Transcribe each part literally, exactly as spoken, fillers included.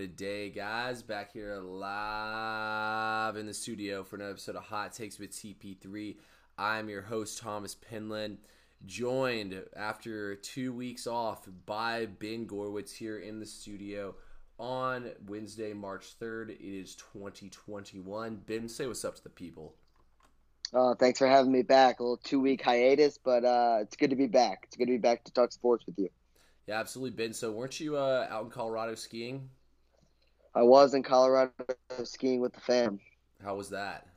today, guys. Back here live in the studio for another episode of Hot Takes with T P three. I'm your host, Thomas Penland, joined after two weeks off by Ben Gorwitz here in the studio on Wednesday, March third. It is twenty twenty-one. Ben, say what's up to the people. Oh, thanks for having me back. A little two-week hiatus, but uh, it's good to be back. It's good to be back to talk sports with you. Yeah, absolutely, Ben. So weren't you uh, out in Colorado skiing? I was in Colorado skiing with the fam. How was that?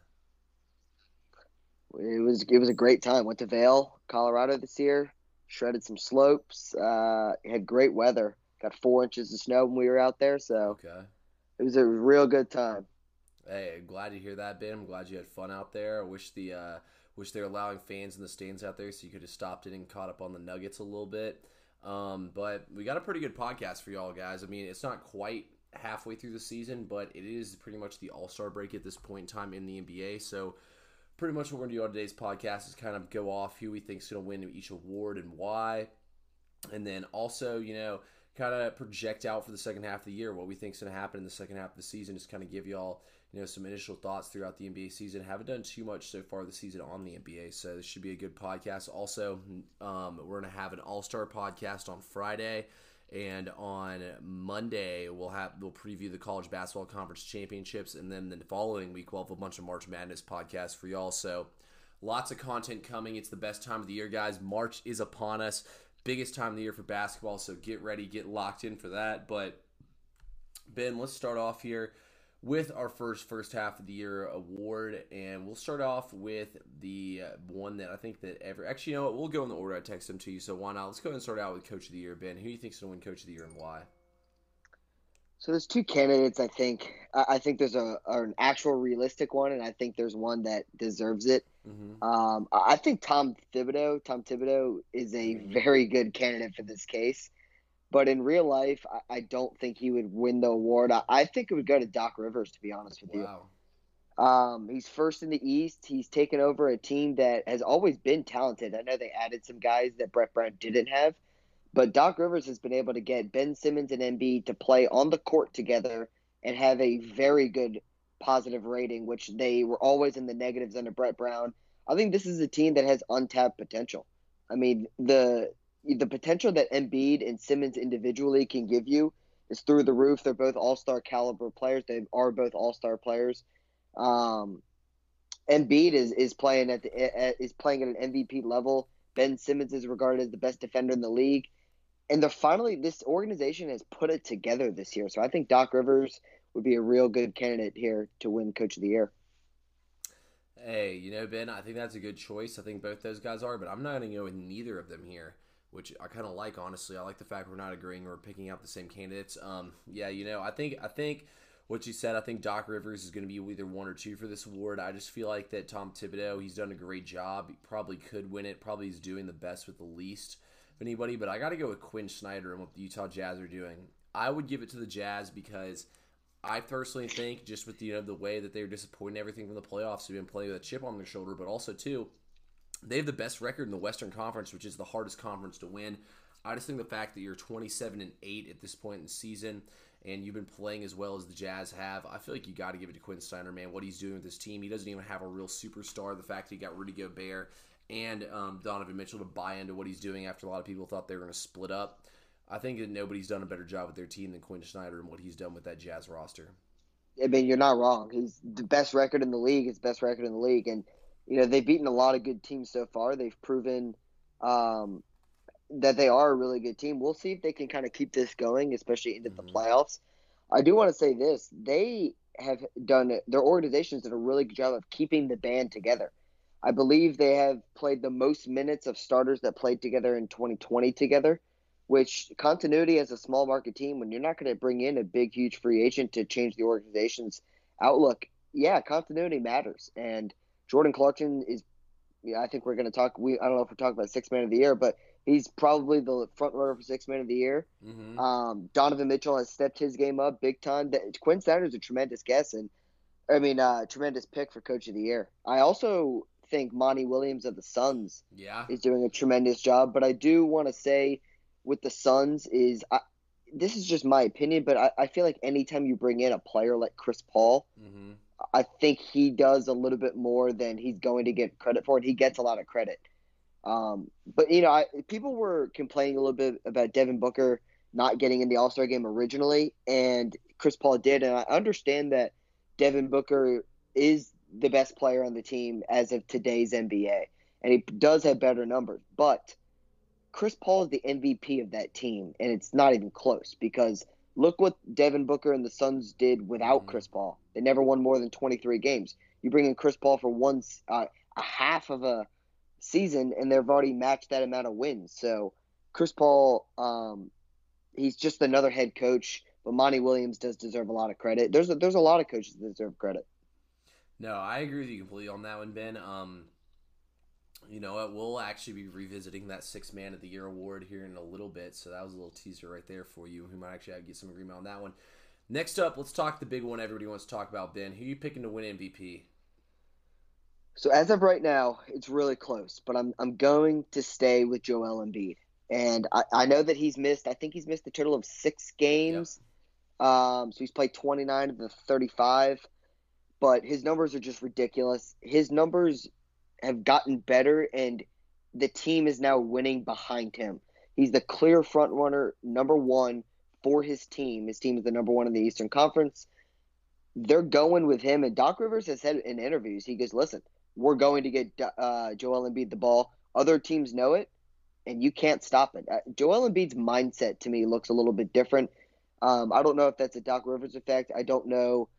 It was it was a great time. Went to Vail, Colorado this year. Shredded some slopes. Uh, had great weather. Got four inches of snow when we were out there. So okay. It was a real good time. Hey, glad to hear that, Ben. I'm glad you had fun out there. I wish the uh, wish they're allowing fans in the stands out there so you could have stopped in and caught up on the Nuggets a little bit. Um, but we got a pretty good podcast for y'all, guys. I mean, it's not quite halfway through the season, but it is pretty much the all-star break at this point in time in the N B A. So pretty much what we're going to do on today's podcast is kind of go off who we think is going to win each award and why. And then also, you know, kind of project out for the second half of the year, what we think is going to happen in the second half of the season. Just kind of give y'all, you know, some initial thoughts throughout the N B A season. Haven't done too much so far this season on the N B A, so this should be a good podcast. Also, um, we're going to have an All-Star podcast on Friday, and on Monday we'll have we'll preview the college basketball conference championships, and then the following week we'll have a bunch of March Madness podcasts for y'all. So lots of content coming. It's the best time of the year, guys. March is upon us. Biggest time of the year for basketball, so get ready, get locked in for that. But Ben, let's start off here with our first first half of the year award, and we'll start off with the one that I think that ever actually, you know what, we'll go in the order I text them to you, so why not? Let's go ahead and start out with Coach of the Year. Ben, who do you think's gonna win Coach of the Year and why? So there's two candidates. I think I think there's a an actual realistic one, and I think there's one that deserves it. Mm-hmm. Um, I think Tom Thibodeau Tom Thibodeau is a mm-hmm. very good candidate for this case. But in real life, I don't think he would win the award. I think it would go to Doc Rivers, to be honest with you. Wow. Um, he's first in the East. He's taken over a team that has always been talented. I know they added some guys that Brett Brown didn't have. But Doc Rivers has been able to get Ben Simmons and Embiid to play on the court together and have a very good positive rating, which they were always in the negatives under Brett Brown. I think this is a team that has untapped potential. I mean, the... The potential that Embiid and Simmons individually can give you is through the roof. They're both all-star caliber players. They are both all-star players. Um, Embiid is is playing at the, is playing at an M V P level. Ben Simmons is regarded as the best defender in the league, and they're finally this organization has put it together this year. So I think Doc Rivers would be a real good candidate here to win Coach of the Year. Hey, you know, Ben, I think that's a good choice. I think both those guys are, but I'm not going to go with neither of them here, which I kind of like, honestly. I like the fact we're not agreeing or picking out the same candidates. Um, yeah, you know, I think I think what you said, I think Doc Rivers is going to be either one or two for this award. I just feel like that Tom Thibodeau, he's done a great job. He probably could win it. Probably is doing the best with the least of anybody. But I got to go with Quinn Snyder and what the Utah Jazz are doing. I would give it to the Jazz because I personally think just with the, you know, the way that they were disappointing everything from the playoffs, they've been playing with a chip on their shoulder, but also, too, they have the best record in the Western Conference, which is the hardest conference to win. I just think the fact that you're twenty-seven and eight at this point in the season and you've been playing as well as the Jazz have, I feel like you got to give it to Quinn Snyder, man, what he's doing with this team. He doesn't even have a real superstar. The fact that he got Rudy Gobert and um, Donovan Mitchell to buy into what he's doing after a lot of people thought they were going to split up. I think that nobody's done a better job with their team than Quinn Snyder and what he's done with that Jazz roster. I mean, you're not wrong. He's the best record in the league. It's the best record in the league, and you know, they've beaten a lot of good teams so far. They've proven um, that they are a really good team. We'll see if they can kind of keep this going, especially into mm-hmm. the playoffs. I do want to say this. They have done – their organizations did a really good job of keeping the band together. I believe they have played the most minutes of starters that played together in twenty twenty together, which continuity as a small market team, when you're not going to bring in a big, huge free agent to change the organization's outlook, yeah, continuity matters. And – Jordan Clarkson is, yeah, I think we're going to talk. We I don't know if we're talking about sixth man of the year, but he's probably the front runner for sixth man of the year. Mm-hmm. Um, Donovan Mitchell has stepped his game up big time. The, Quinn Snyder is a tremendous guess and, I mean, uh, tremendous pick for Coach of the Year. I also think Monty Williams of the Suns yeah. is doing a tremendous job, but I do want to say with the Suns is I, this is just my opinion, but I, I feel like anytime you bring in a player like Chris Paul, mm-hmm. I think he does a little bit more than he's going to get credit for, and he gets a lot of credit. Um, but, you know, I, people were complaining a little bit about Devin Booker not getting in the All-Star game originally, and Chris Paul did. And I understand that Devin Booker is the best player on the team as of today's N B A, and he does have better numbers. But Chris Paul is the M V P of that team, and it's not even close, because look what Devin Booker and the Suns did without mm-hmm. Chris Paul. They never won more than twenty-three games. You bring in Chris Paul for one uh, a half of a season, and they've already matched that amount of wins. So Chris Paul, um, he's just another head coach, but Monty Williams does deserve a lot of credit. There's a, there's a lot of coaches that deserve credit. No, I agree with you completely on that one, Ben. Um, you know what? We'll actually be revisiting that Sixth Man of the Year award here in a little bit, so that was a little teaser right there for you. We might actually have to get some agreement on that one. Next up, let's talk the big one everybody wants to talk about, Ben. Who are you picking to win M V P? So as of right now, it's really close, but I'm I'm going to stay with Joel Embiid. And I, I know that he's missed – I think he's missed a total of six games. Yep. Um, so he's played twenty-nine of the thirty-five. But his numbers are just ridiculous. His numbers have gotten better, and the team is now winning behind him. He's the clear front runner, number one, for his team. His team is the number one in the Eastern Conference. They're going with him. And Doc Rivers has said in interviews, he goes, listen, we're going to get uh, Joel Embiid the ball. Other teams know it, and you can't stop it. Uh, Joel Embiid's mindset, to me, looks a little bit different. Um, I don't know if that's a Doc Rivers effect. I don't know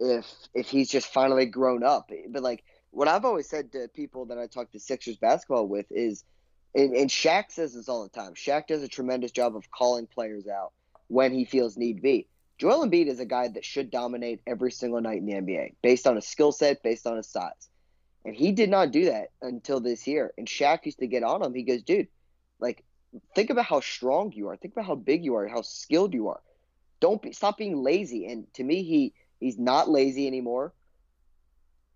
if if he's just finally grown up. But, like, what I've always said to people that I talk to Sixers basketball with is, and, and Shaq says this all the time, Shaq does a tremendous job of calling players out when he feels need be. Joel Embiid is a guy that should dominate every single night in the N B A based on his skill set, based on his size. And he did not do that until this year. And Shaq used to get on him. He goes, dude, like, think about how strong you are. Think about how big you are, how skilled you are. Don't be, stop being lazy. And to me, he he's not lazy anymore.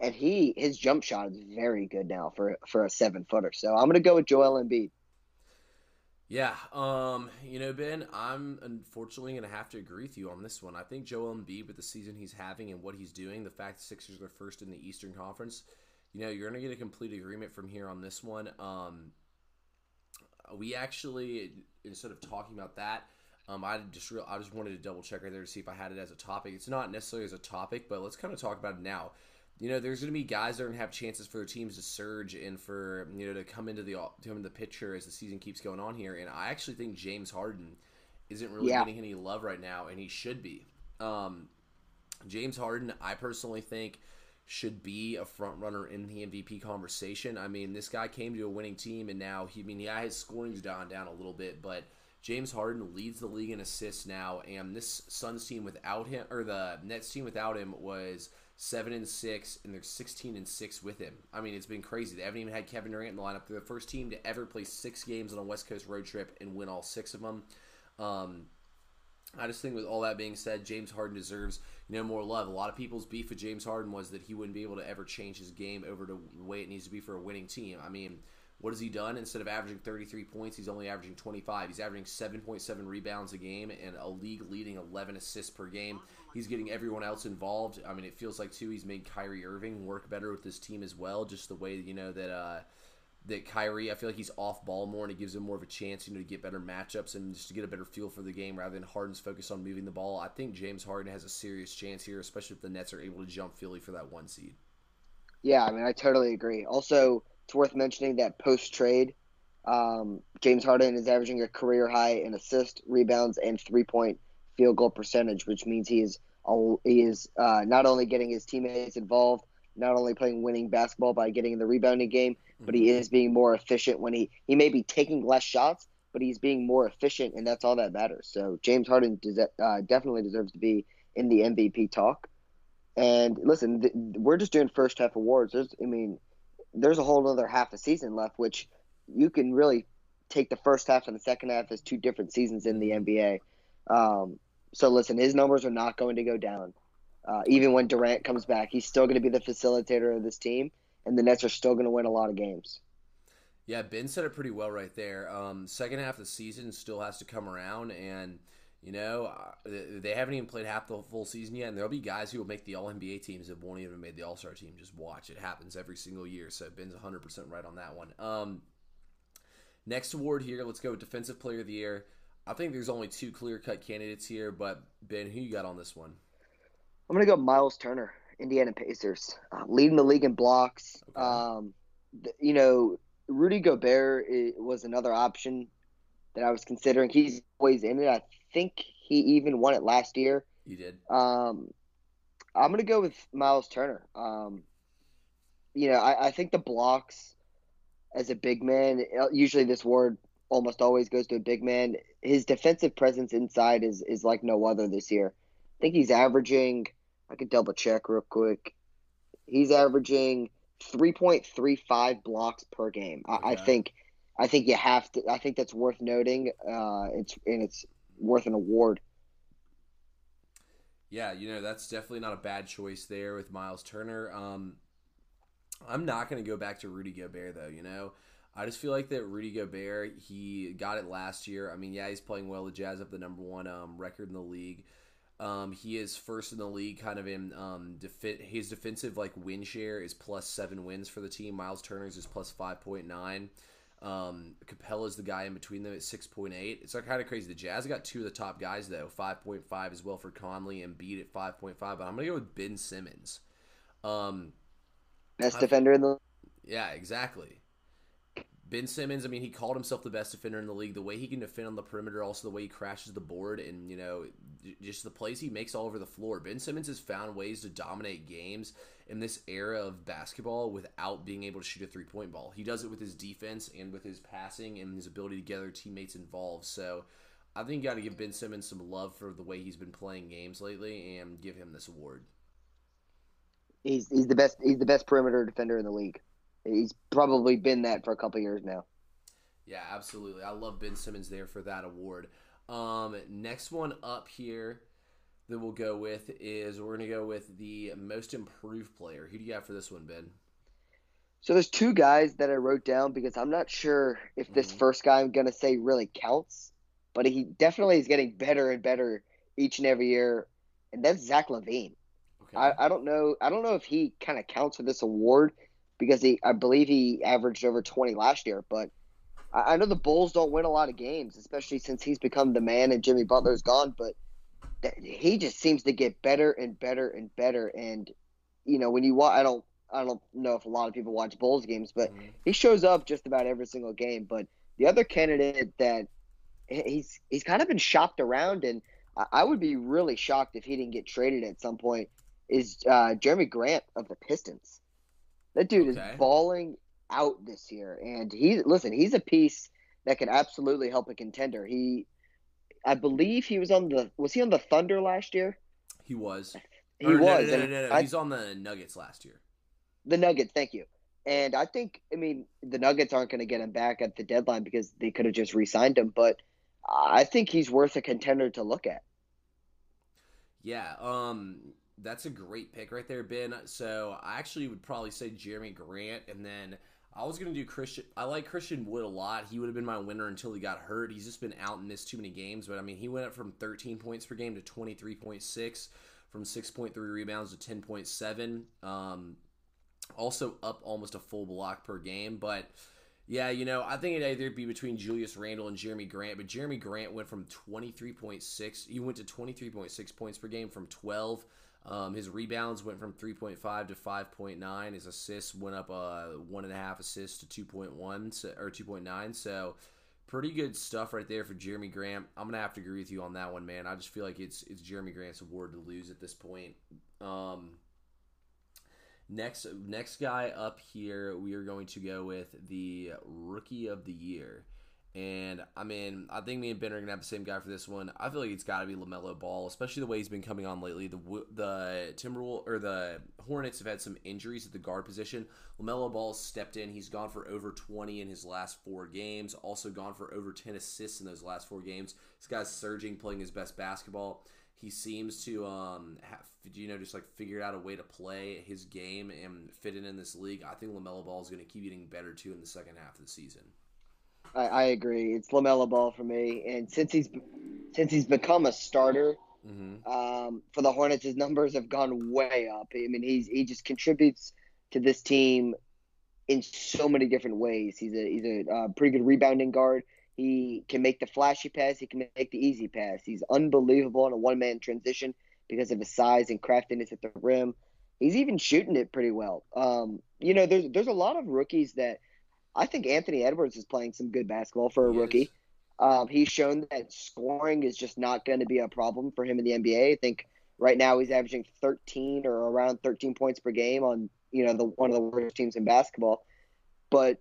And he his jump shot is very good now for, for a seven-footer. So I'm going to go with Joel Embiid. Yeah, um, you know, Ben, I'm unfortunately going to have to agree with you on this one. I think Joel Embiid, with the season he's having and what he's doing, the fact the Sixers are first in the Eastern Conference, you know, you're going to get a complete agreement from here on this one. Um, we actually, instead of talking about that, um, I just real I just wanted to double check right there to see if I had it as a topic. It's not necessarily as a topic, but let's kind of talk about it now. You know, there's going to be guys that are going to have chances for their teams to surge and for, you know, to come into the to come into the picture as the season keeps going on here. And I actually think James Harden isn't really yeah. getting any love right now, and he should be. Um, James Harden, I personally think, should be a front runner in the M V P conversation. I mean, this guy came to a winning team, and now he, I mean, yeah, his scoring's gone down a little bit, but James Harden leads the league in assists now. And this Suns team without him, or the Nets team without him, was Seven and six, and they're sixteen and six with him. I mean, it's been crazy. They haven't even had Kevin Durant in the lineup. They're the first team to ever play six games on a West Coast road trip and win all six of them. Um, I just think, with all that being said, James Harden deserves, you know, more love. A lot of people's beef with James Harden was that he wouldn't be able to ever change his game over to the way it needs to be for a winning team. I mean, what has he done? Instead of averaging thirty-three points, he's only averaging twenty-five. He's averaging seven point seven rebounds a game and a league-leading eleven assists per game. He's getting everyone else involved. I mean, it feels like, too, he's made Kyrie Irving work better with this team as well, just the way, you know, that uh, that Kyrie, I feel like he's off ball more, and it gives him more of a chance, you know, to get better matchups and just to get a better feel for the game rather than Harden's focus on moving the ball. I think James Harden has a serious chance here, especially if the Nets are able to jump Philly for that one seed. Yeah, I mean, I totally agree. Also, it's worth mentioning that post-trade, um, James Harden is averaging a career high in assist, rebounds, and three-point field goal percentage, which means he is he is uh, not only getting his teammates involved, not only playing winning basketball by getting in the rebounding game, but he is being more efficient when he he may be taking less shots, but he's being more efficient, and that's all that matters. So James Harden does, uh, definitely deserves to be in the M V P talk. And listen, th- we're just doing first-half awards. There's, I mean. There's a whole other half a season left, which you can really take the first half and the second half as two different seasons in the N B A. Um, so, listen, his numbers are not going to go down. Uh, even when Durant comes back, he's still going to be the facilitator of this team, and the Nets are still going to win a lot of games. Yeah, Ben said it pretty well right there. Um, second half of the season still has to come around, and You know, they haven't even played half the full season yet, and there'll be guys who will make the All N B A teams that won't even have made the All-Star team. Just watch. It happens every single year, so Ben's one hundred percent right on that one. Um, next award here, let's go with Defensive Player of the Year. I think there's only two clear-cut candidates here, but Ben, who you got on this one? I'm going to go Myles Turner, Indiana Pacers, uh, leading the league in blocks. Okay. Um, the, you know, Rudy Gobert was another option that I was considering. He's always in it. I think he even won it last year. You did. Um, I'm going to go with Myles Turner. Um, you know, I, I think the blocks as a big man, usually this award almost always goes to a big man. His defensive presence inside is, is like no other this year. I think he's averaging – I could double check real quick. He's averaging three point three five blocks per game. Okay. I, I think – I think you have to. I think that's worth noting. Uh, it's and it's worth an award. Yeah, you know, that's definitely not a bad choice there with Myles Turner. Um, I'm not going to go back to Rudy Gobert though. You know, I just feel like that Rudy Gobert, he got it last year. I mean, yeah, he's playing well. The Jazz have the number one um, record in the league. Um, he is first in the league, kind of in um, defi- his defensive like win share is plus seven wins for the team. Myles Turner's is plus five point nine. Um, Capella's the guy in between them at six point eight. It's like kind of crazy. The Jazz got two of the top guys, though, five point five as well for Conley and Embiid at five point five. But I'm going to go with Ben Simmons. Um, best I'm, defender in the league. Yeah, exactly. Ben Simmons, I mean, he called himself the best defender in the league. The way he can defend on the perimeter, also the way he crashes the board and, you know, just the plays he makes all over the floor. Ben Simmons has found ways to dominate games in this era of basketball without being able to shoot a three-point ball. He does it with his defense and with his passing and his ability to get other teammates involved. So I think you got to give Ben Simmons some love for the way he's been playing games lately and give him this award. He's he's the best he's the best perimeter defender in the league. He's probably been that for a couple of years now. Yeah, absolutely. I love Ben Simmons there for that award. Um, next one up here that we'll go with is we're going to go with the most improved player. Who do you have for this one, Ben? So there's two guys that I wrote down because I'm not sure if this mm-hmm. first guy I'm going to say really counts, but he definitely is getting better and better each and every year, and that's Zach LaVine. Okay. I, I don't know. I don't know if he kind of counts for this award, because he, I believe he averaged over twenty last year. But I, I know the Bulls don't win a lot of games, especially since he's become the man and Jimmy Butler's gone. But th- he just seems to get better and better and better. And you know, when you watch, I don't, I don't know if a lot of people watch Bulls games, but mm-hmm. he shows up just about every single game. But the other candidate that he's he's kind of been shopped around, and I, I would be really shocked if he didn't get traded at some point, is uh, Jerami Grant of the Pistons. That dude okay. is balling out this year, and he listen. He's a piece that can absolutely help a contender. He, I believe, he was on the was he on the Thunder last year? He was. He or, was. No, no, no, no, no. I, He's on the Nuggets last year. The Nuggets, thank you. And I think, I mean, the Nuggets aren't going to get him back at the deadline because they could have just re-signed him. But I think he's worth a contender to look at. Yeah. Um. That's a great pick right there, Ben. So I actually would probably say Jerami Grant, and then I was going to do Christian. I like Christian Wood a lot. He would have been my winner until he got hurt. He's just been out and missed too many games, but I mean, he went up from thirteen points per game to twenty-three point six, from six point three rebounds to ten point seven. Um, also up almost a full block per game, but yeah, you know, I think it'd either be between Julius Randle and Jerami Grant, but Jerami Grant went from twenty-three point six. He went to twenty-three point six points per game from twelve. Um, his rebounds went from three point five to five point nine. His assists went up uh, one and a half assists to two point one so, or two point nine. So pretty good stuff right there for Jerami Grant. I'm gonna have to agree with you on that one, man. I just feel like it's it's Jerami Grant's award to lose at this point. Um, next next guy up here, we are going to go with the Rookie of the Year. And, I mean, I think me and Ben are going to have the same guy for this one. I feel like it's got to be LaMelo Ball, especially the way he's been coming on lately. The the Timberwolves or the Hornets have had some injuries at the guard position. LaMelo Ball stepped in. He's gone for over twenty in his last four games, also gone for over ten assists in those last four games. This guy's surging, playing his best basketball. He seems to, um, have, you know, just like figured out a way to play his game and fit in in this league. I think LaMelo Ball is going to keep getting better, too, in the second half of the season. I, I agree. It's LaMelo Ball for me, and since he's since he's become a starter mm-hmm. um, for the Hornets, his numbers have gone way up. I mean, he's he just contributes to this team in so many different ways. He's a he's a uh, pretty good rebounding guard. He can make the flashy pass. He can make the easy pass. He's unbelievable in a one-man transition because of his size and craftiness at the rim. He's even shooting it pretty well. Um, you know, there's there's a lot of rookies that I think Anthony Edwards is playing some good basketball for a yes. rookie. Um, he's shown that scoring is just not going to be a problem for him in the N B A. I think right now he's averaging thirteen or around thirteen points per game on, you know, the one of the worst teams in basketball. But,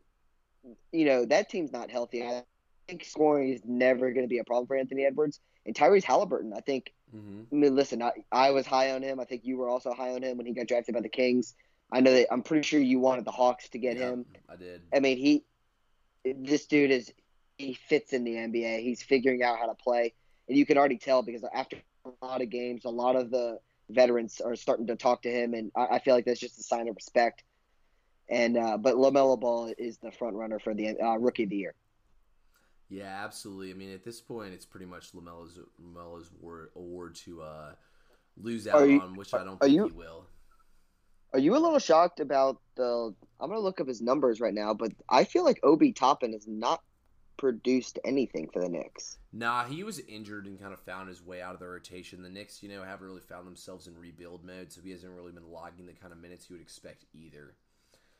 you know, that team's not healthy. I think scoring is never going to be a problem for Anthony Edwards. And Tyrese Halliburton, I think mm-hmm. – I mean, listen, I, I was high on him. I think you were also high on him when he got drafted by the Kings. I know that I'm pretty sure you wanted the Hawks to get yeah, him. I did. I mean, he, this dude is, he fits in the N B A. He's figuring out how to play. And you can already tell because after a lot of games, a lot of the veterans are starting to talk to him. And I, I feel like that's just a sign of respect. And, uh, but LaMelo Ball is the front runner for the uh, rookie of the year. Yeah, absolutely. I mean, at this point, it's pretty much LaMelo's, LaMelo's award to uh, lose out you, on, which I don't think you, he will. Are you a little shocked about the – I'm going to look up his numbers right now, but I feel like Obi Toppin has not produced anything for the Knicks. Nah, he was injured and kind of found his way out of the rotation. The Knicks, you know, haven't really found themselves in rebuild mode, so he hasn't really been logging the kind of minutes you would expect either.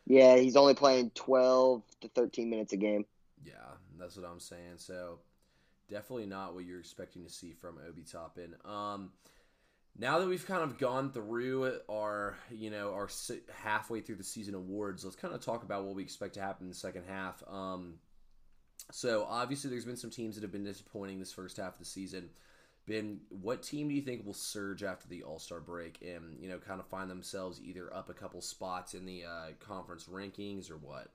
Yeah, he's only playing twelve to thirteen minutes a game. Yeah, that's what I'm saying. So definitely not what you're expecting to see from Obi Toppin. Um, now that we've kind of gone through our, you know, our halfway through the season awards, let's kind of talk about what we expect to happen in the second half. Um, so obviously there's been some teams that have been disappointing this first half of the season. Ben, what team do you think will surge after the All-Star break and, you know, kind of find themselves either up a couple spots in the uh, conference rankings or what?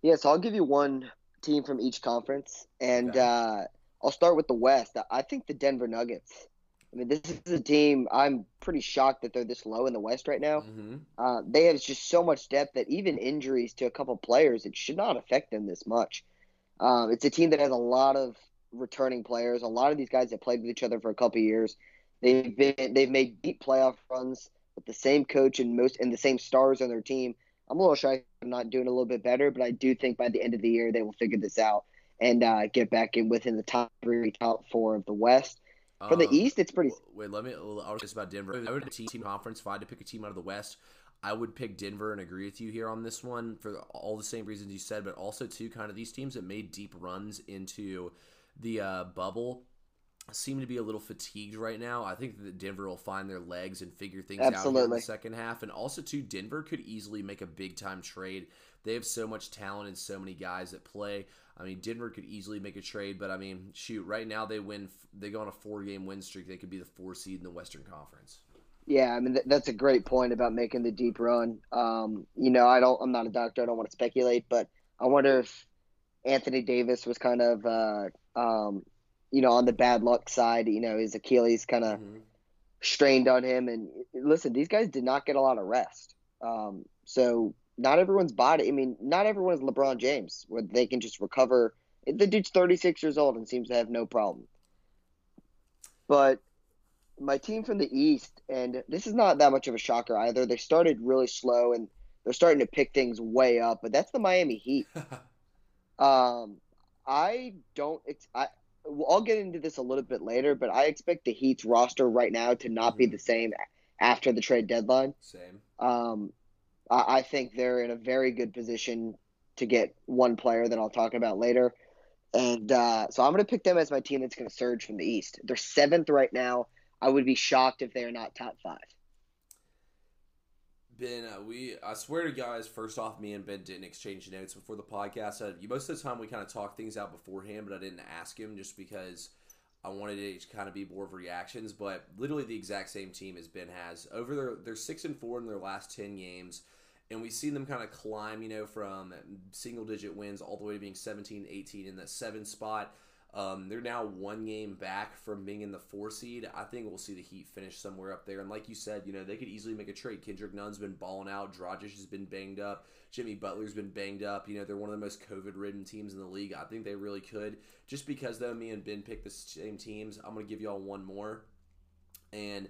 Yeah, so I'll give you one team from each conference, and okay. uh, I'll start with the West. I think the Denver Nuggets. I mean, this is a team I'm pretty shocked that they're this low in the West right now. Mm-hmm. Uh, they have just so much depth that even injuries to a couple players, it should not affect them this much. Uh, it's a team that has a lot of returning players. A lot of these guys that played with each other for a couple years, they've been they've made deep playoff runs with the same coach and most and the same stars on their team. I'm a little shy I'm not doing a little bit better, but I do think by the end of the year they will figure this out and uh, get back in within the top three, top four of the West. For um, the East, it's pretty – Wait, let me – I was just about Denver. I would have a team conference. If I had to pick a team out of the West, I would pick Denver and agree with you here on this one for all the same reasons you said, but also, too, kind of these teams that made deep runs into the uh, bubble seem to be a little fatigued right now. I think that Denver will find their legs and figure things Absolutely. Out in the second half. And also, too, Denver could easily make a big-time trade. They have so much talent and so many guys that play. I mean, Denver could easily make a trade, but, I mean, shoot, right now they win. They go on a four-game win streak. They could be the four seed in the Western Conference. Yeah, I mean, th- that's a great point about making the deep run. Um, you know, I don't, I'm not a doctor. I don't want to speculate, but I wonder if Anthony Davis was kind of uh, – um, you know, on the bad luck side, you know, his Achilles kind of mm-hmm. strained on him. And listen, these guys did not get a lot of rest. Um, so not everyone's body. I mean, not everyone's LeBron James where they can just recover. The dude's thirty-six years old and seems to have no problem. But my team from the East, and this is not that much of a shocker either. They started really slow and they're starting to pick things way up, but that's the Miami Heat. um, I don't, it's, I, I'll get into this a little bit later, but I expect the Heat's roster right now to not mm-hmm. be the same after the trade deadline. Same. Um, I, I think they're in a very good position to get one player that I'll talk about later. And uh, so I'm going to pick them as my team that's going to surge from the East. They're seventh right now. I would be shocked if they're not top five. Ben, uh, we I swear to guys, first off, me and Ben didn't exchange notes before the podcast. I, most of the time we kind of talk things out beforehand, but I didn't ask him just because I wanted it to kind of be more of reactions. But literally the exact same team as Ben has. Over their, they're six and four in their last ten games, and we've seen them kind of climb, you know, from single-digit wins all the way to being seventeen, eighteen in that seven spot. Um, they're now one game back from being in the four seed. I think we'll see the Heat finish somewhere up there. And like you said, you know, they could easily make a trade. Kendrick Nunn's been balling out. Dragic has been banged up. Jimmy Butler's been banged up. You know, they're one of the most COVID-ridden teams in the league. I think they really could. Just because, though, me and Ben picked the same teams, I'm going to give y'all one more. And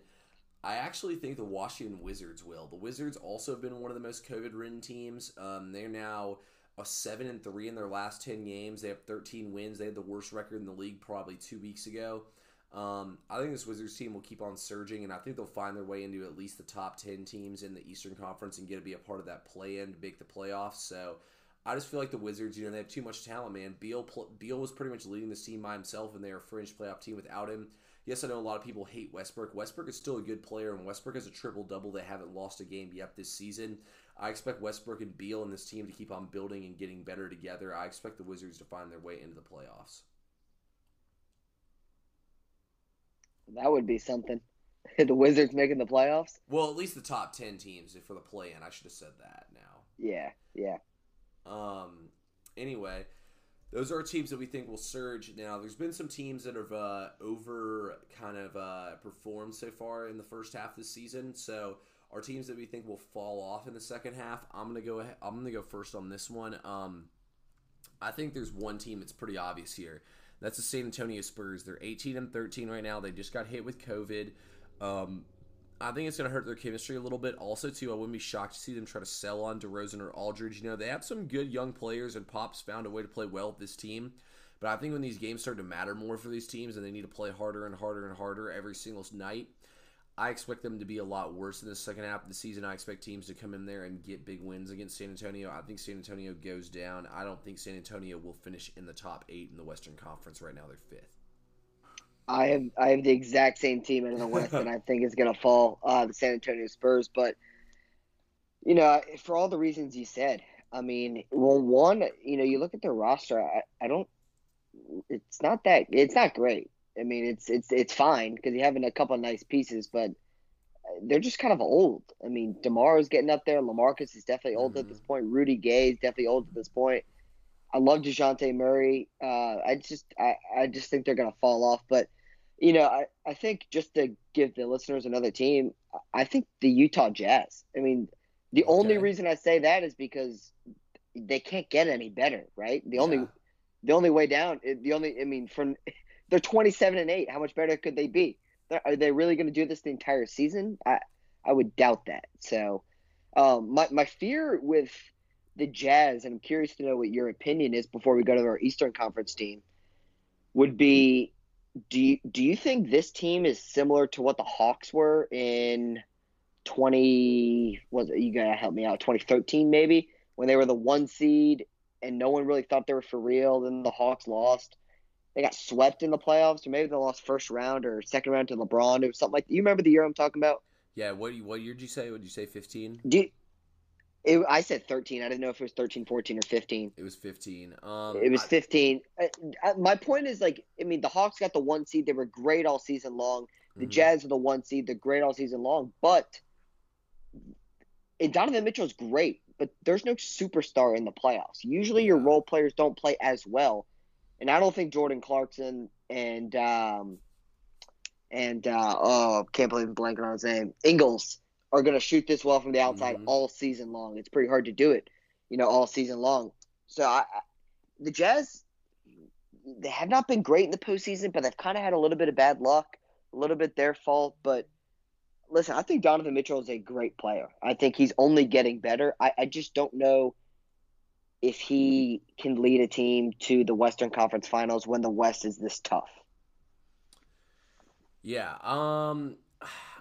I actually think the Washington Wizards will. The Wizards also have been one of the most COVID-ridden teams. Um, they're now a seven and three in their last ten games. They have thirteen wins. They had the worst record in the league probably two weeks ago. Um, I think this Wizards team will keep on surging, and I think they'll find their way into at least the top ten teams in the Eastern Conference and get to be a part of that play-in to make the playoffs. So I just feel like the Wizards, you know, they have too much talent, man. Beal, Beal was pretty much leading this team by himself, and they're a fringe playoff team without him. Yes, I know a lot of people hate Westbrook. Westbrook is still a good player, and Westbrook has a triple-double. They haven't lost a game yet this season. I expect Westbrook and Beal and this team to keep on building and getting better together. I expect the Wizards to find their way into the playoffs. That would be something. The Wizards making the playoffs? Well, at least the top ten teams for the play-in. I should have said that now. Yeah, yeah. Um. Anyway, those are teams that we think will surge. Now, there's been some teams that have uh, over kind of uh, performed so far in the first half of the season, so are teams that we think will fall off in the second half. I'm gonna go. Ahead, I'm gonna go first on this one. Um, I think there's one team that's pretty obvious here. That's the San Antonio Spurs. They're eighteen and thirteen right now. They just got hit with COVID. Um, I think it's gonna hurt their chemistry a little bit. Also, too, I wouldn't be shocked to see them try to sell on DeRozan or Aldridge. You know, they have some good young players, and Pop's found a way to play well with this team. But I think when these games start to matter more for these teams, and they need to play harder and harder and harder every single night, I expect them to be a lot worse in the second half of the season. I expect teams to come in there and get big wins against San Antonio. I think San Antonio goes down. I don't think San Antonio will finish in the top eight in the Western Conference. Right now, they're fifth. I have I have the exact same team in the West, and I think it's going to fall, uh, the San Antonio Spurs. But, you know, for all the reasons you said, I mean, well, one, you know, you look at their roster, I, I don't – it's not that – it's not great. I mean, it's it's it's fine because you have a couple of nice pieces, but they're just kind of old. I mean, DeMar's getting up there. LaMarcus is definitely old mm-hmm. at this point. Rudy Gay is definitely old at this point. I love DeJounte Murray. Uh, I just I, I just think they're going to fall off. But, you know, I, I think just to give the listeners another team, I think the Utah Jazz. I mean, the okay. only reason I say that is because they can't get any better, right? The yeah. only the only way down, the only – I mean, from – they're twenty-seven and eight. How much better could they be? Are they really going to do this the entire season? I I would doubt that. So um, my my fear with the Jazz, and I'm curious to know what your opinion is before we go to our Eastern Conference team, would be do you, do you think this team is similar to what the Hawks were in twenty was it, you gotta help me out twenty thirteen maybe, when they were the one seed and no one really thought they were for real? Then the Hawks lost. They got swept in the playoffs, or maybe they lost first round or second round to LeBron or something like that. You remember the year I'm talking about? Yeah, what what year did you say? What did you say, fifteen? Did, it, I said thirteen. I didn't know if it was thirteen, fourteen, or fifteen. It was fifteen. Um, it was fifteen. I, I, my point is, like, I mean, the Hawks got the one seed. They were great all season long. The mm-hmm. Jazz are the one seed. They're great all season long. But and Donovan Mitchell's great, but there's no superstar in the playoffs. Usually your role players don't play as well. And I don't think Jordan Clarkson and um, and uh, oh, can't believe I'm blanking on his name, Ingles, are going to shoot this well from the outside mm-hmm. all season long. It's pretty hard to do it, you know, all season long. So I, I, the Jazz, they have not been great in the postseason, but they've kind of had a little bit of bad luck, a little bit their fault. But listen, I think Donovan Mitchell is a great player. I think he's only getting better. I, I just don't know if he can lead a team to the Western Conference Finals when the West is this tough. Yeah, um,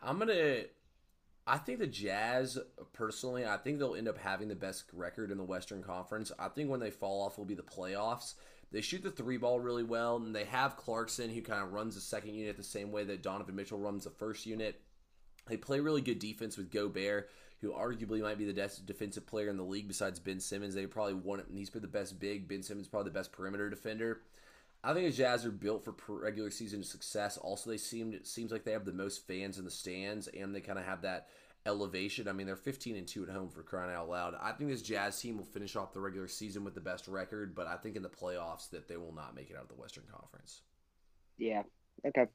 I'm going to – I think the Jazz, personally, I think they'll end up having the best record in the Western Conference. I think when they fall off will be the playoffs. They shoot the three ball really well, and they have Clarkson, who kind of runs the second unit the same way that Donovan Mitchell runs the first unit. They play really good defense with Gobert, who arguably might be the best defensive player in the league besides Ben Simmons. They probably won it, and he's been the best big. Ben Simmons probably the best perimeter defender. I think the Jazz are built for regular season success. Also, they seemed it seems like they have the most fans in the stands, and they kind of have that elevation. I mean, they're fifteen and two at home, for crying out loud. I think this Jazz team will finish off the regular season with the best record, but I think in the playoffs that they will not make it out of the Western Conference. Yeah. Okay.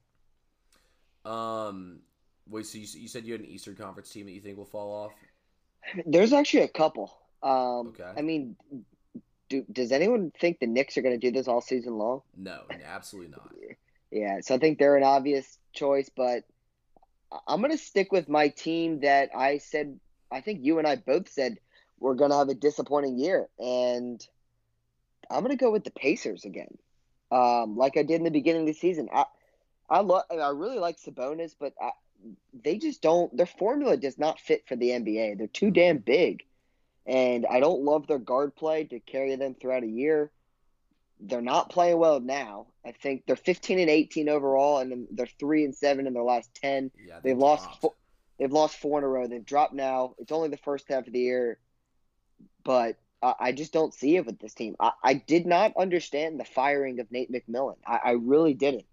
Um, wait, so you, you said you had an Eastern Conference team that you think will fall off? There's actually a couple. Um, okay. I mean, do, does anyone think the Knicks are going to do this all season long? No, absolutely not. Yeah, so I think they're an obvious choice, but I'm going to stick with my team that I said, I think you and I both said we're going to have a disappointing year. And I'm going to go with the Pacers again. Um, like I did in the beginning of the season. I I, lo- I really like Sabonis, but I, they just don't – their formula does not fit for the N B A. They're too damn big. And I don't love their guard play to carry them throughout a year. They're not playing well now. I think they're fifteen and eighteen overall, and then they're three and seven in their last ten. Yeah, they've lost. Four, they've lost four in a row. They've dropped now. It's only the first half of the year, but I, I just don't see it with this team. I, I did not understand the firing of Nate McMillan. I, I really didn't.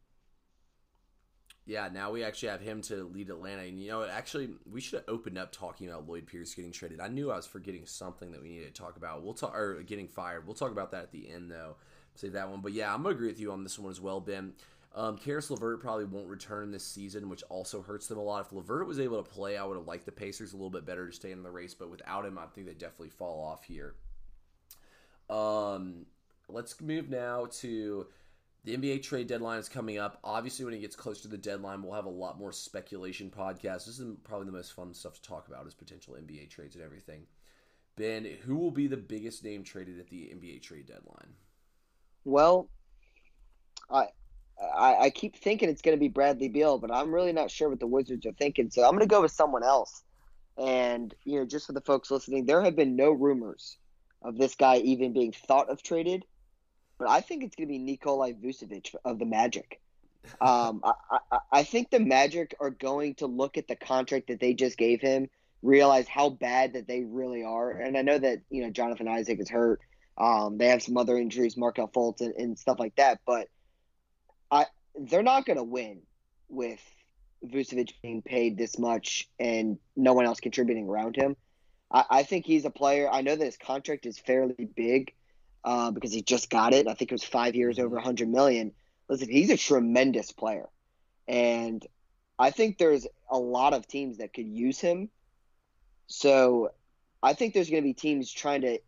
Yeah, now we actually have him to lead Atlanta, and you know, actually, we should have opened up talking about Lloyd Pierce getting traded. I knew I was forgetting something that we needed to talk about. We'll talk or getting fired. We'll talk about that at the end, though. Save that one, but yeah, I'm gonna agree with you on this one as well, Ben. Um, Karis LeVert probably won't return this season, which also hurts them a lot. If LeVert was able to play, I would have liked the Pacers a little bit better to stay in the race, but without him, I think they definitely fall off here. Um, let's move now to the N B A trade deadline is coming up. Obviously, when it gets close to the deadline, we'll have a lot more speculation podcasts. This is probably the most fun stuff to talk about is potential N B A trades and everything. Ben, who will be the biggest name traded at the N B A trade deadline? Well, I, I I keep thinking it's going to be Bradley Beal, but I'm really not sure what the Wizards are thinking. So I'm going to go with someone else. And, you know, just for the folks listening, there have been no rumors of this guy even being thought of traded. But I think it's going to be Nikola Vucevic of the Magic. Um, I, I, I think the Magic are going to look at the contract that they just gave him, realize how bad that they really are. And I know that, you know, Jonathan Isaac is hurt. Um, they have some other injuries, Markelle Fultz and, and stuff like that. But I, they're not going to win with Vucevic being paid this much and no one else contributing around him. I, I think he's a player. I know that his contract is fairly big uh, because he just got it. I think it was five years over one hundred million dollars. Listen, he's a tremendous player. And I think there's a lot of teams that could use him. So I think there's going to be teams trying to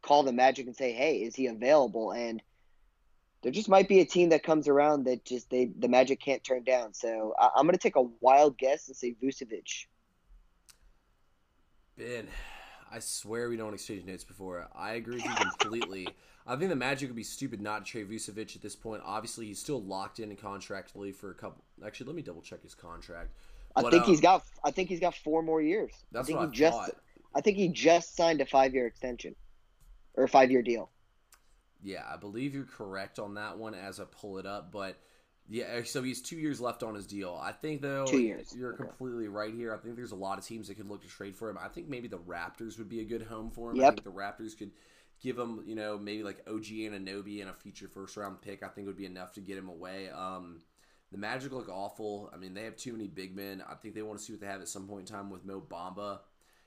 call the Magic and say, hey, is he available? And there just might be a team that comes around that just they the Magic can't turn down. So I, I'm going to take a wild guess and say Vucevic. Ben, I swear we don't exchange notes before. I agree with you completely. I think the Magic would be stupid not to trade Vucevic at this point. Obviously, he's still locked in contractually for a couple. Actually, let me double check his contract. I but, think um, he's got. I think he's got four more years. That's I think what he I just, thought. I think he just signed a five-year extension. Or a five-year deal. Yeah, I believe you're correct on that one as I pull it up. But, yeah, so he's two years left on his deal. I think, though, two years. You're okay. Completely right here. I think there's a lot of teams that could look to trade for him. I think maybe the Raptors would be a good home for him. Yep. I think the Raptors could give him, you know, maybe like O G Anunoby and a future first-round pick. I think would be enough to get him away. Um, the Magic look awful. I mean, they have too many big men. I think they want to see what they have at some point in time with Mo Bamba.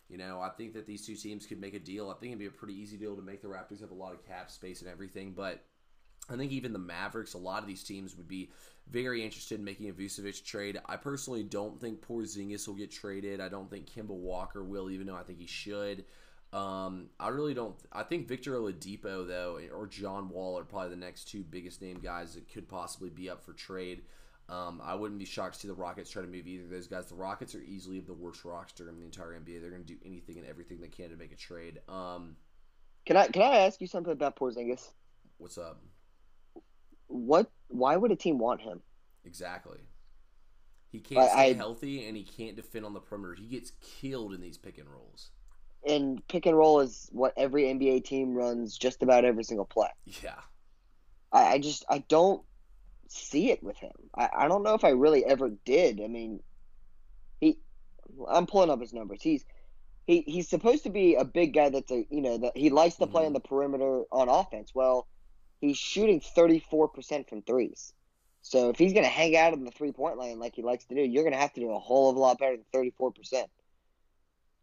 You know, I think that these two teams could make a deal. I think it'd be a pretty easy deal to make. The Raptors have a lot of cap space and everything, but I think even the Mavericks, a lot of these teams would be very interested in making a Vucevic trade. I personally don't think Porzingis will get traded. I don't think Kemba Walker will, even though I think he should. Um, I really don't. I think Victor Oladipo, though, or John Wall are probably the next two biggest name guys that could possibly be up for trade. Um, I wouldn't be shocked to see the Rockets try to move either of those guys. The Rockets are easily the worst roster in the entire N B A. They're going to do anything and everything they can to make a trade. Um, can I can I ask you something about Porzingis? What's up? What? Why would a team want him? Exactly. He can't I, stay I, healthy, and he can't defend on the perimeter. He gets killed in these pick and rolls. And pick and roll is what every N B A team runs just about every single play. Yeah. I, I just I don't. see it with him. I, I don't know if I really ever did. I mean, he. I'm pulling up his numbers. He's he he's supposed to be a big guy. That's a you know that he likes to play mm-hmm. on the perimeter on offense. Well, he's shooting thirty-four percent from threes. So if he's going to hang out in the three point line like he likes to do, you're going to have to do a whole lot better than thirty-four percent.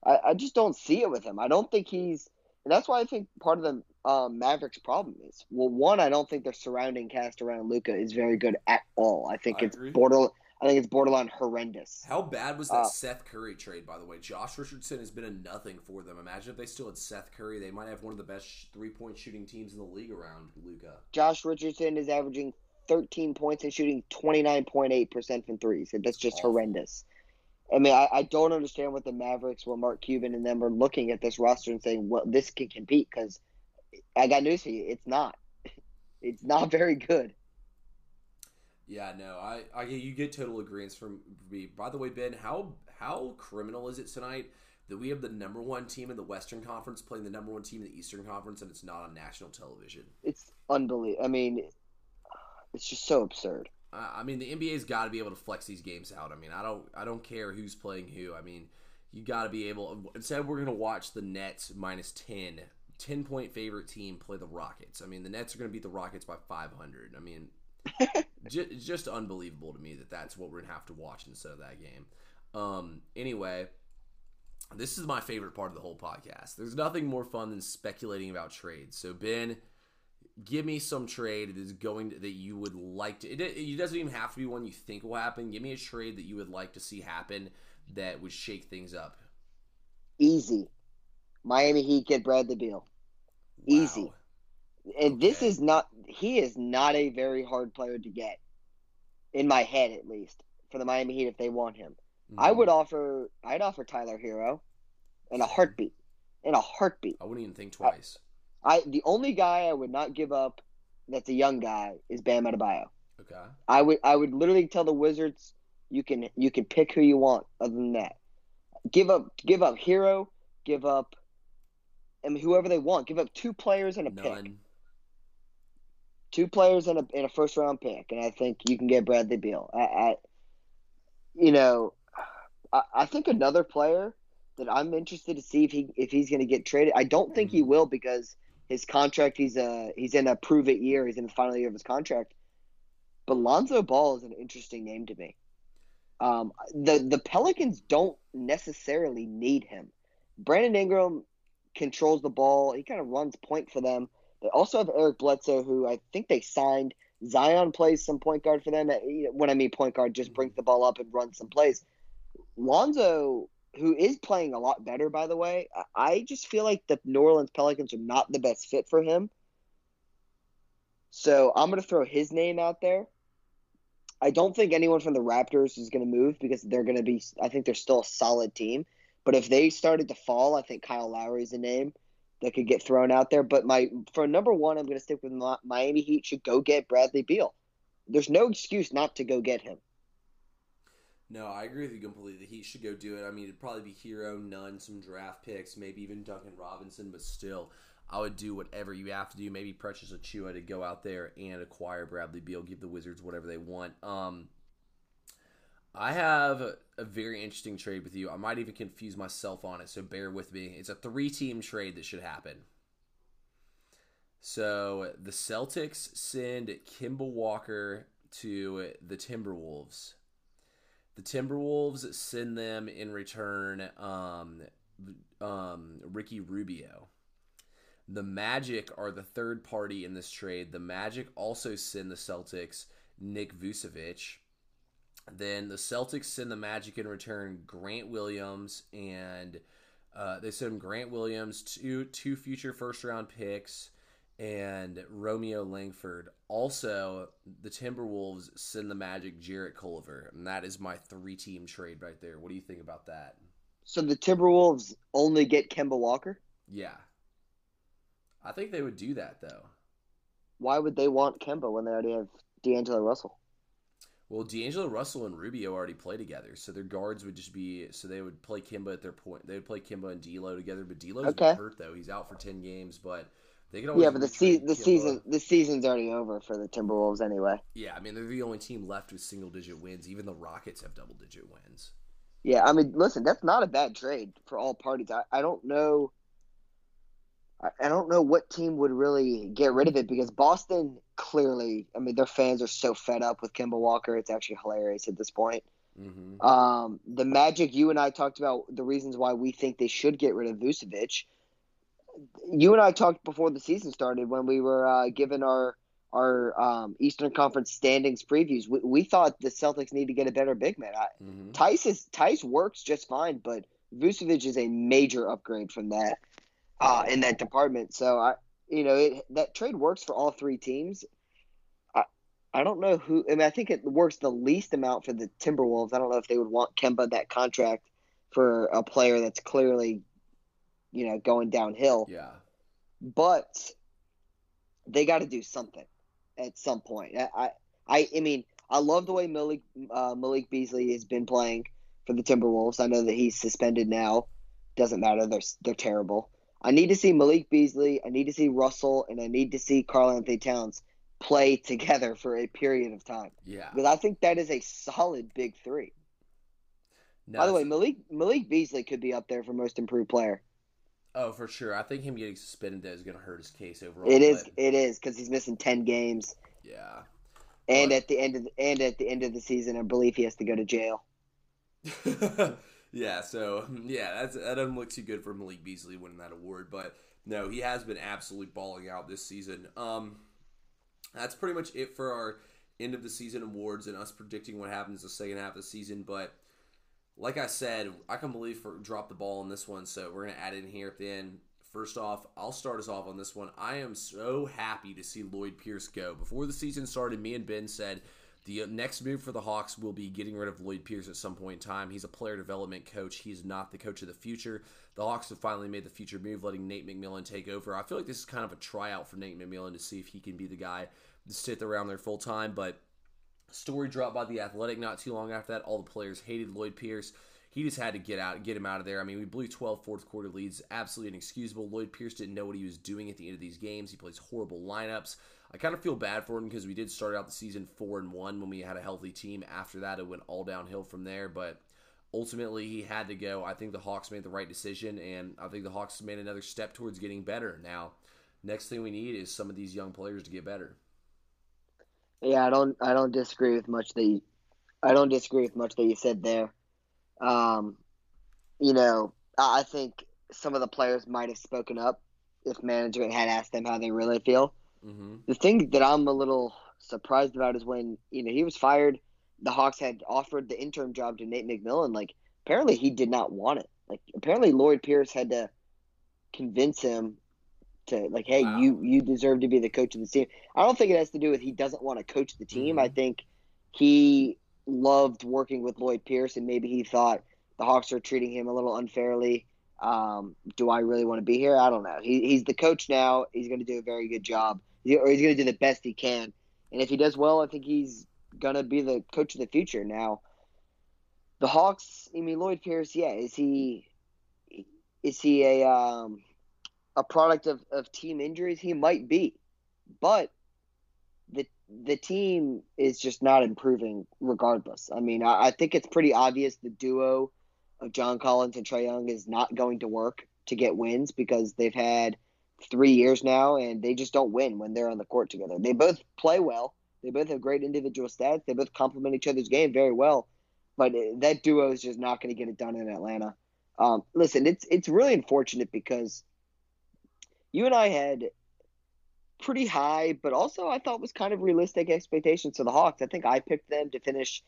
I, I just don't see it with him. I don't think he's – and that's why I think part of the um, Mavericks' problem is, well, one, I don't think their surrounding cast around Luka is very good at all. I think I it's borderline – I think it's borderline horrendous. How bad was that uh, Seth Curry trade, by the way? Josh Richardson has been a nothing for them. Imagine if they still had Seth Curry. They might have one of the best three-point shooting teams in the league around Luka. Josh Richardson is averaging thirteen points and shooting twenty-nine point eight percent from threes. That's just awesome. Horrendous. I mean, I, I don't understand what the Mavericks, what Mark Cuban and them are looking at this roster and saying, well, this can compete, because I got news for you. It's not. It's not very good. Yeah, no, I, I you get total agreement from me. By the way, Ben, how how criminal is it tonight that we have the number one team in the Western Conference playing the number one team in the Eastern Conference, and it's not on national television? It's unbelievable. I mean, it's just so absurd. Uh, I mean, the N B A's got to be able to flex these games out. I mean, I don't I don't care who's playing who. I mean, you got to be able. Instead, we're going to watch the Nets minus ten, ten-point favorite team play the Rockets. I mean, the Nets are going to beat the Rockets by five hundred. I mean. It's just unbelievable to me that that's what we're going to have to watch instead of that game. Um, anyway, this is my favorite part of the whole podcast. There's nothing more fun than speculating about trades. So, Ben, give me some trade that is going to, that you would like to. It, it doesn't even have to be one you think will happen. Give me a trade that you would like to see happen that would shake things up. Easy. Miami Heat get Bradley Beal. Wow. Easy. And okay. This is not – he is not a very hard player to get, in my head at least, for the Miami Heat if they want him. Mm-hmm. I would offer – I'd offer Tyler Herro in a heartbeat. In a heartbeat. I wouldn't even think twice. I, I The only guy I would not give up that's a young guy is Bam Adebayo. Okay. I would I would literally tell the Wizards, you can you can pick who you want other than that. Give up, give up Herro, give up – I mean, whoever they want. Give up two players and a None. pick. Two players and a and a first round pick, and I think you can get Bradley Beal. I, I you know, I, I think another player that I'm interested to see if he if he's going to get traded. I don't think he will because his contract. He's a he's in a prove it year. He's in the final year of his contract. But Lonzo Ball is an interesting name to me. Um, the the Pelicans don't necessarily need him. Brandon Ingram controls the ball. He kind of runs point for them. They also have Eric Bledsoe, who I think they signed. Zion plays some point guard for them. When I mean point guard, just brings the ball up and runs some plays. Lonzo, who is playing a lot better, by the way, I just feel like the New Orleans Pelicans are not the best fit for him. So I'm going to throw his name out there. I don't think anyone from the Raptors is going to move because they're going to be – I think they're still a solid team. But if they started to fall, I think Kyle Lowry is the name that could get thrown out there. But my for number one, I'm going to stick with Miami Heat should go get Bradley Beal. There's no excuse not to go get him. No, I agree with you completely. The Heat should go do it. I mean, it'd probably be Herro, Nunn, some draft picks, maybe even Duncan Robinson. But still, I would do whatever you have to do. Maybe Precious Achiuwa to go out there and acquire Bradley Beal, give the Wizards whatever they want. Um, I have a very interesting trade with you. I might even confuse myself on it, so bear with me. It's a three-team trade that should happen. So the Celtics send Kemba Walker to the Timberwolves. The Timberwolves send them in return um, um, Ricky Rubio. The Magic are the third party in this trade. The Magic also send the Celtics Nick Vucevic. Then the Celtics send the Magic in return Grant Williams, and uh, they send Grant Williams two two future first round picks and Romeo Langford. Also, the Timberwolves send the Magic Jarrett Culver, and that is my three team trade right there. What do you think about that? So the Timberwolves only get Kemba Walker? Yeah, I think they would do that though. Why would they want Kemba when they already have D'Angelo Russell? Well, D'Angelo Russell and Rubio already play together, so their guards would just be – so they would play Kemba at their point. They would play Kemba and D'Lo together, but D'Lo's okay. hurt, though. He's out for ten games, but they could always – Yeah, but the, se- the, season, the season's already over for the Timberwolves anyway. Yeah, I mean, they're the only team left with single-digit wins. Even the Rockets have double-digit wins. Yeah, I mean, listen, that's not a bad trade for all parties. I, I don't know – I don't know what team would really get rid of it because Boston – Clearly, I mean, their fans are so fed up with Kemba Walker. It's actually hilarious at this point. Mm-hmm. Um, the Magic, you and I talked about the reasons why we think they should get rid of Vucevic. You and I talked before the season started when we were uh, given our our um, Eastern Conference standings previews. We, we thought the Celtics need to get a better big man. I, mm-hmm. Tice is Tice works just fine, but Vucevic is a major upgrade from that uh, in that department. So I, you know, it, that trade works for all three teams. I don't know who – I mean, I think it works the least amount for the Timberwolves. I don't know if they would want Kemba that contract for a player that's clearly, you know, going downhill. Yeah. But they got to do something at some point. I I, I mean, I love the way Malik, uh, Malik Beasley has been playing for the Timberwolves. I know that he's suspended now. Doesn't matter. They're, they're terrible. I need to see Malik Beasley. I need to see Russell, and I need to see Karl-Anthony Towns play together for a period of time. Yeah. Because I think that is a solid big three. No, by the way, Malik Malik Beasley could be up there for most improved player. Oh, for sure. I think him getting suspended is going to hurt his case overall. It is. It is because he's missing ten games. Yeah. And but, at the end of the, and at the end of the season, I believe he has to go to jail. Yeah. So yeah, that's, that doesn't look too good for Malik Beasley winning that award. But no, he has been absolutely balling out this season. Um. That's pretty much it for our end of the season awards and us predicting what happens the second half of the season. But like I said, I can't believe for dropped the ball on this one, so we're going to add in here at the end. First off, I'll start us off on this one. I am so happy to see Lloyd Pierce go. Before the season started, me and Ben said the next move for the Hawks will be getting rid of Lloyd Pierce at some point in time. He's a player development coach. He's not the coach of the future. The Hawks have finally made the future move, letting Nate McMillan take over. I feel like this is kind of a tryout for Nate McMillan to see if he can be the guy to sit around there full time. But story dropped by The Athletic not too long after that. All the players hated Lloyd Pierce. He just had to get out, get him out of there. I mean, we blew twelve fourth quarter leads. Absolutely inexcusable. Lloyd Pierce didn't know what he was doing at the end of these games. He plays horrible lineups. I kind of feel bad for him because we did start out the season four and one when we had a healthy team. After that, it went all downhill from there, but ultimately he had to go. I think the Hawks made the right decision, and I think the Hawks made another step towards getting better. Now, next thing we need is some of these young players to get better. Yeah, I don't, I don't disagree with much that you, I don't disagree with much that you said there. Um, you know, I think some of the players might have spoken up if management had asked them how they really feel. Mm-hmm. The thing that I'm a little surprised about is when, you know, he was fired, the Hawks had offered the interim job to Nate McMillan. Like, apparently he did not want it. Like, apparently Lloyd Pierce had to convince him to, like, hey, wow. you, you deserve to be the coach of the team. I don't think it has to do with he doesn't want to coach the team. Mm-hmm. I think he loved working with Lloyd Pierce, and maybe he thought the Hawks are treating him a little unfairly. Um, do I really want to be here? I don't know. He, he's the coach now. He's going to do a very good job. Or he's going to do the best he can. And if he does well, I think he's going to be the coach of the future. Now, the Hawks, I mean, Lloyd Pierce, yeah, is he is he a um, a product of, of team injuries? He might be. But the the team is just not improving regardless. I mean, I, I think it's pretty obvious the duo of John Collins and Trae Young is not going to work to get wins because they've had – three years now, and they just don't win when they're on the court together. They both play well. They both have great individual stats. They both complement each other's game very well. But that duo is just not going to get it done in Atlanta. Um, listen, it's it's really unfortunate because you and I had pretty high, but also I thought was kind of realistic expectations for the Hawks. I think I picked them to finish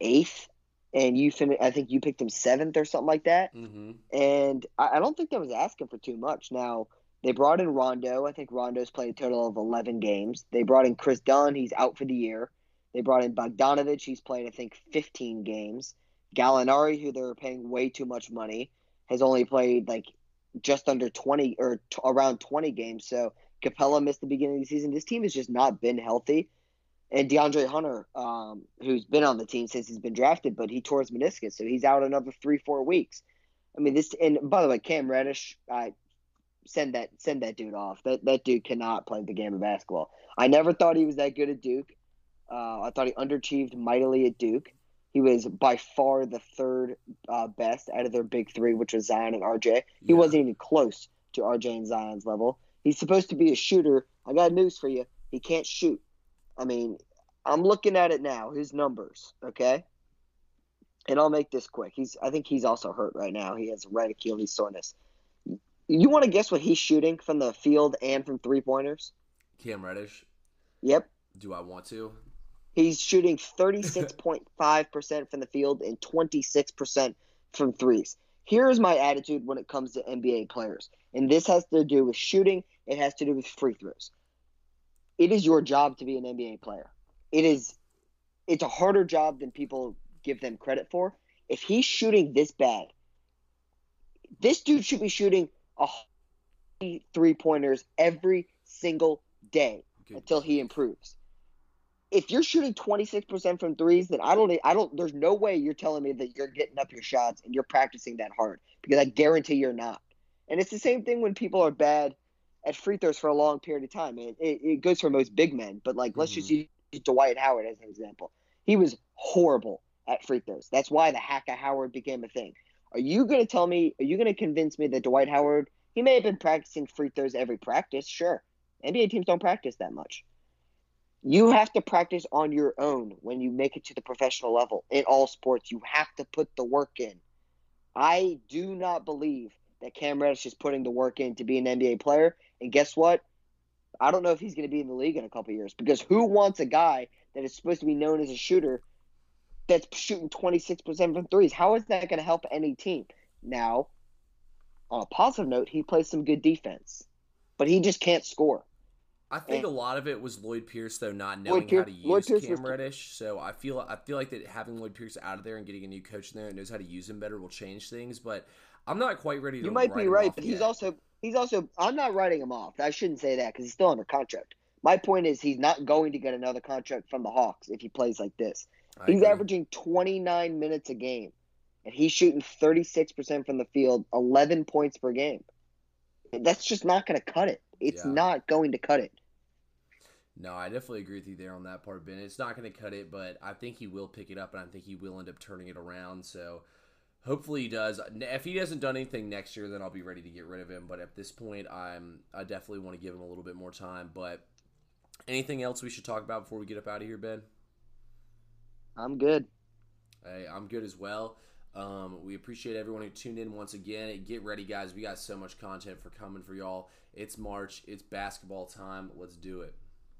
eighth, and you fin- I think you picked them seventh or something like that. Mm-hmm. And I, I don't think that was asking for too much. Now, they brought in Rondo. I think Rondo's played a total of eleven games. They brought in Chris Dunn. He's out for the year. They brought in Bogdanovich. He's played, I think, fifteen games. Gallinari, who they're paying way too much money, has only played like just under twenty or t- around twenty games. So Capella missed the beginning of the season. This team has just not been healthy. And DeAndre Hunter, um, who's been on the team since he's been drafted, but he tore his meniscus, so he's out another three, four weeks. I mean, this – and by the way, Cam Reddish uh, – Send that send that dude off. That that dude cannot play the game of basketball. I never thought he was that good at Duke. Uh, I thought he underachieved mightily at Duke. He was by far the third uh, best out of their big three, which was Zion and R J. He yeah. wasn't even close to R J and Zion's level. He's supposed to be a shooter. I got news for you. He can't shoot. I mean, I'm looking at it now, his numbers, okay? and I'll make this quick. He's I think he's also hurt right now. He has right Achilles soreness. You want to guess what he's shooting from the field and from three-pointers? Cam Reddish? Yep. Do I want to? He's shooting thirty-six point five percent from the field and twenty-six percent from threes. Here's my attitude when it comes to N B A players, and this has to do with shooting. It has to do with free throws. It is your job to be an N B A player. It is, it's a harder job than people give them credit for. If he's shooting this bad, this dude should be shooting a three-pointers every single day Good. until he improves. If you're shooting twenty-six percent from threes, then I don't, I don't, there's no way you're telling me that you're getting up your shots and you're practicing that hard, because I guarantee you're not. And it's the same thing when people are bad at free throws for a long period of time. It, it, it goes for most big men, but like, mm-hmm. let's just use Dwight Howard as an example. He was horrible at free throws. That's why the hack of Howard became a thing. Are you going to tell me, are you going to convince me that Dwight Howard, he may have been practicing free throws every practice? Sure. N B A teams don't practice that much. You have to practice on your own when you make it to the professional level in all sports. You have to put the work in. I do not believe that Cam Reddish is putting the work in to be an N B A player. And guess what? I don't know if he's going to be in the league in a couple of years, because who wants a guy that is supposed to be known as a shooter that's shooting twenty-six percent from threes? How is that going to help any team? Now, on a positive note, he plays some good defense, but he just can't score. I think and, a lot of it was Lloyd Pierce, though, not knowing Pierce, how to use Cam was, Reddish. So I feel I feel like that having Lloyd Pierce out of there and getting a new coach in there that knows how to use him better will change things. But I'm not quite ready to. You might be right, but yet. he's also he's also I'm not writing him off. I shouldn't say that, because he's still under contract. My point is he's not going to get another contract from the Hawks if he plays like this. I he's agree. averaging twenty-nine minutes a game, and he's shooting thirty-six percent from the field, eleven points per game. That's just not going to cut it. It's yeah. not going to cut it. No, I definitely agree with you there on that part, Ben. It's not going to cut it, but I think he will pick it up, and I think he will end up turning it around. So hopefully he does. If he hasn't done anything next year, then I'll be ready to get rid of him. But at this point, I'm I definitely want to give him a little bit more time. But anything else we should talk about before we get up out of here, Ben? I'm good. Hey, I'm good as well. Um, we appreciate everyone who tuned in once again. Get ready, guys. We got so much content for coming for y'all. It's March. It's basketball time. Let's do it.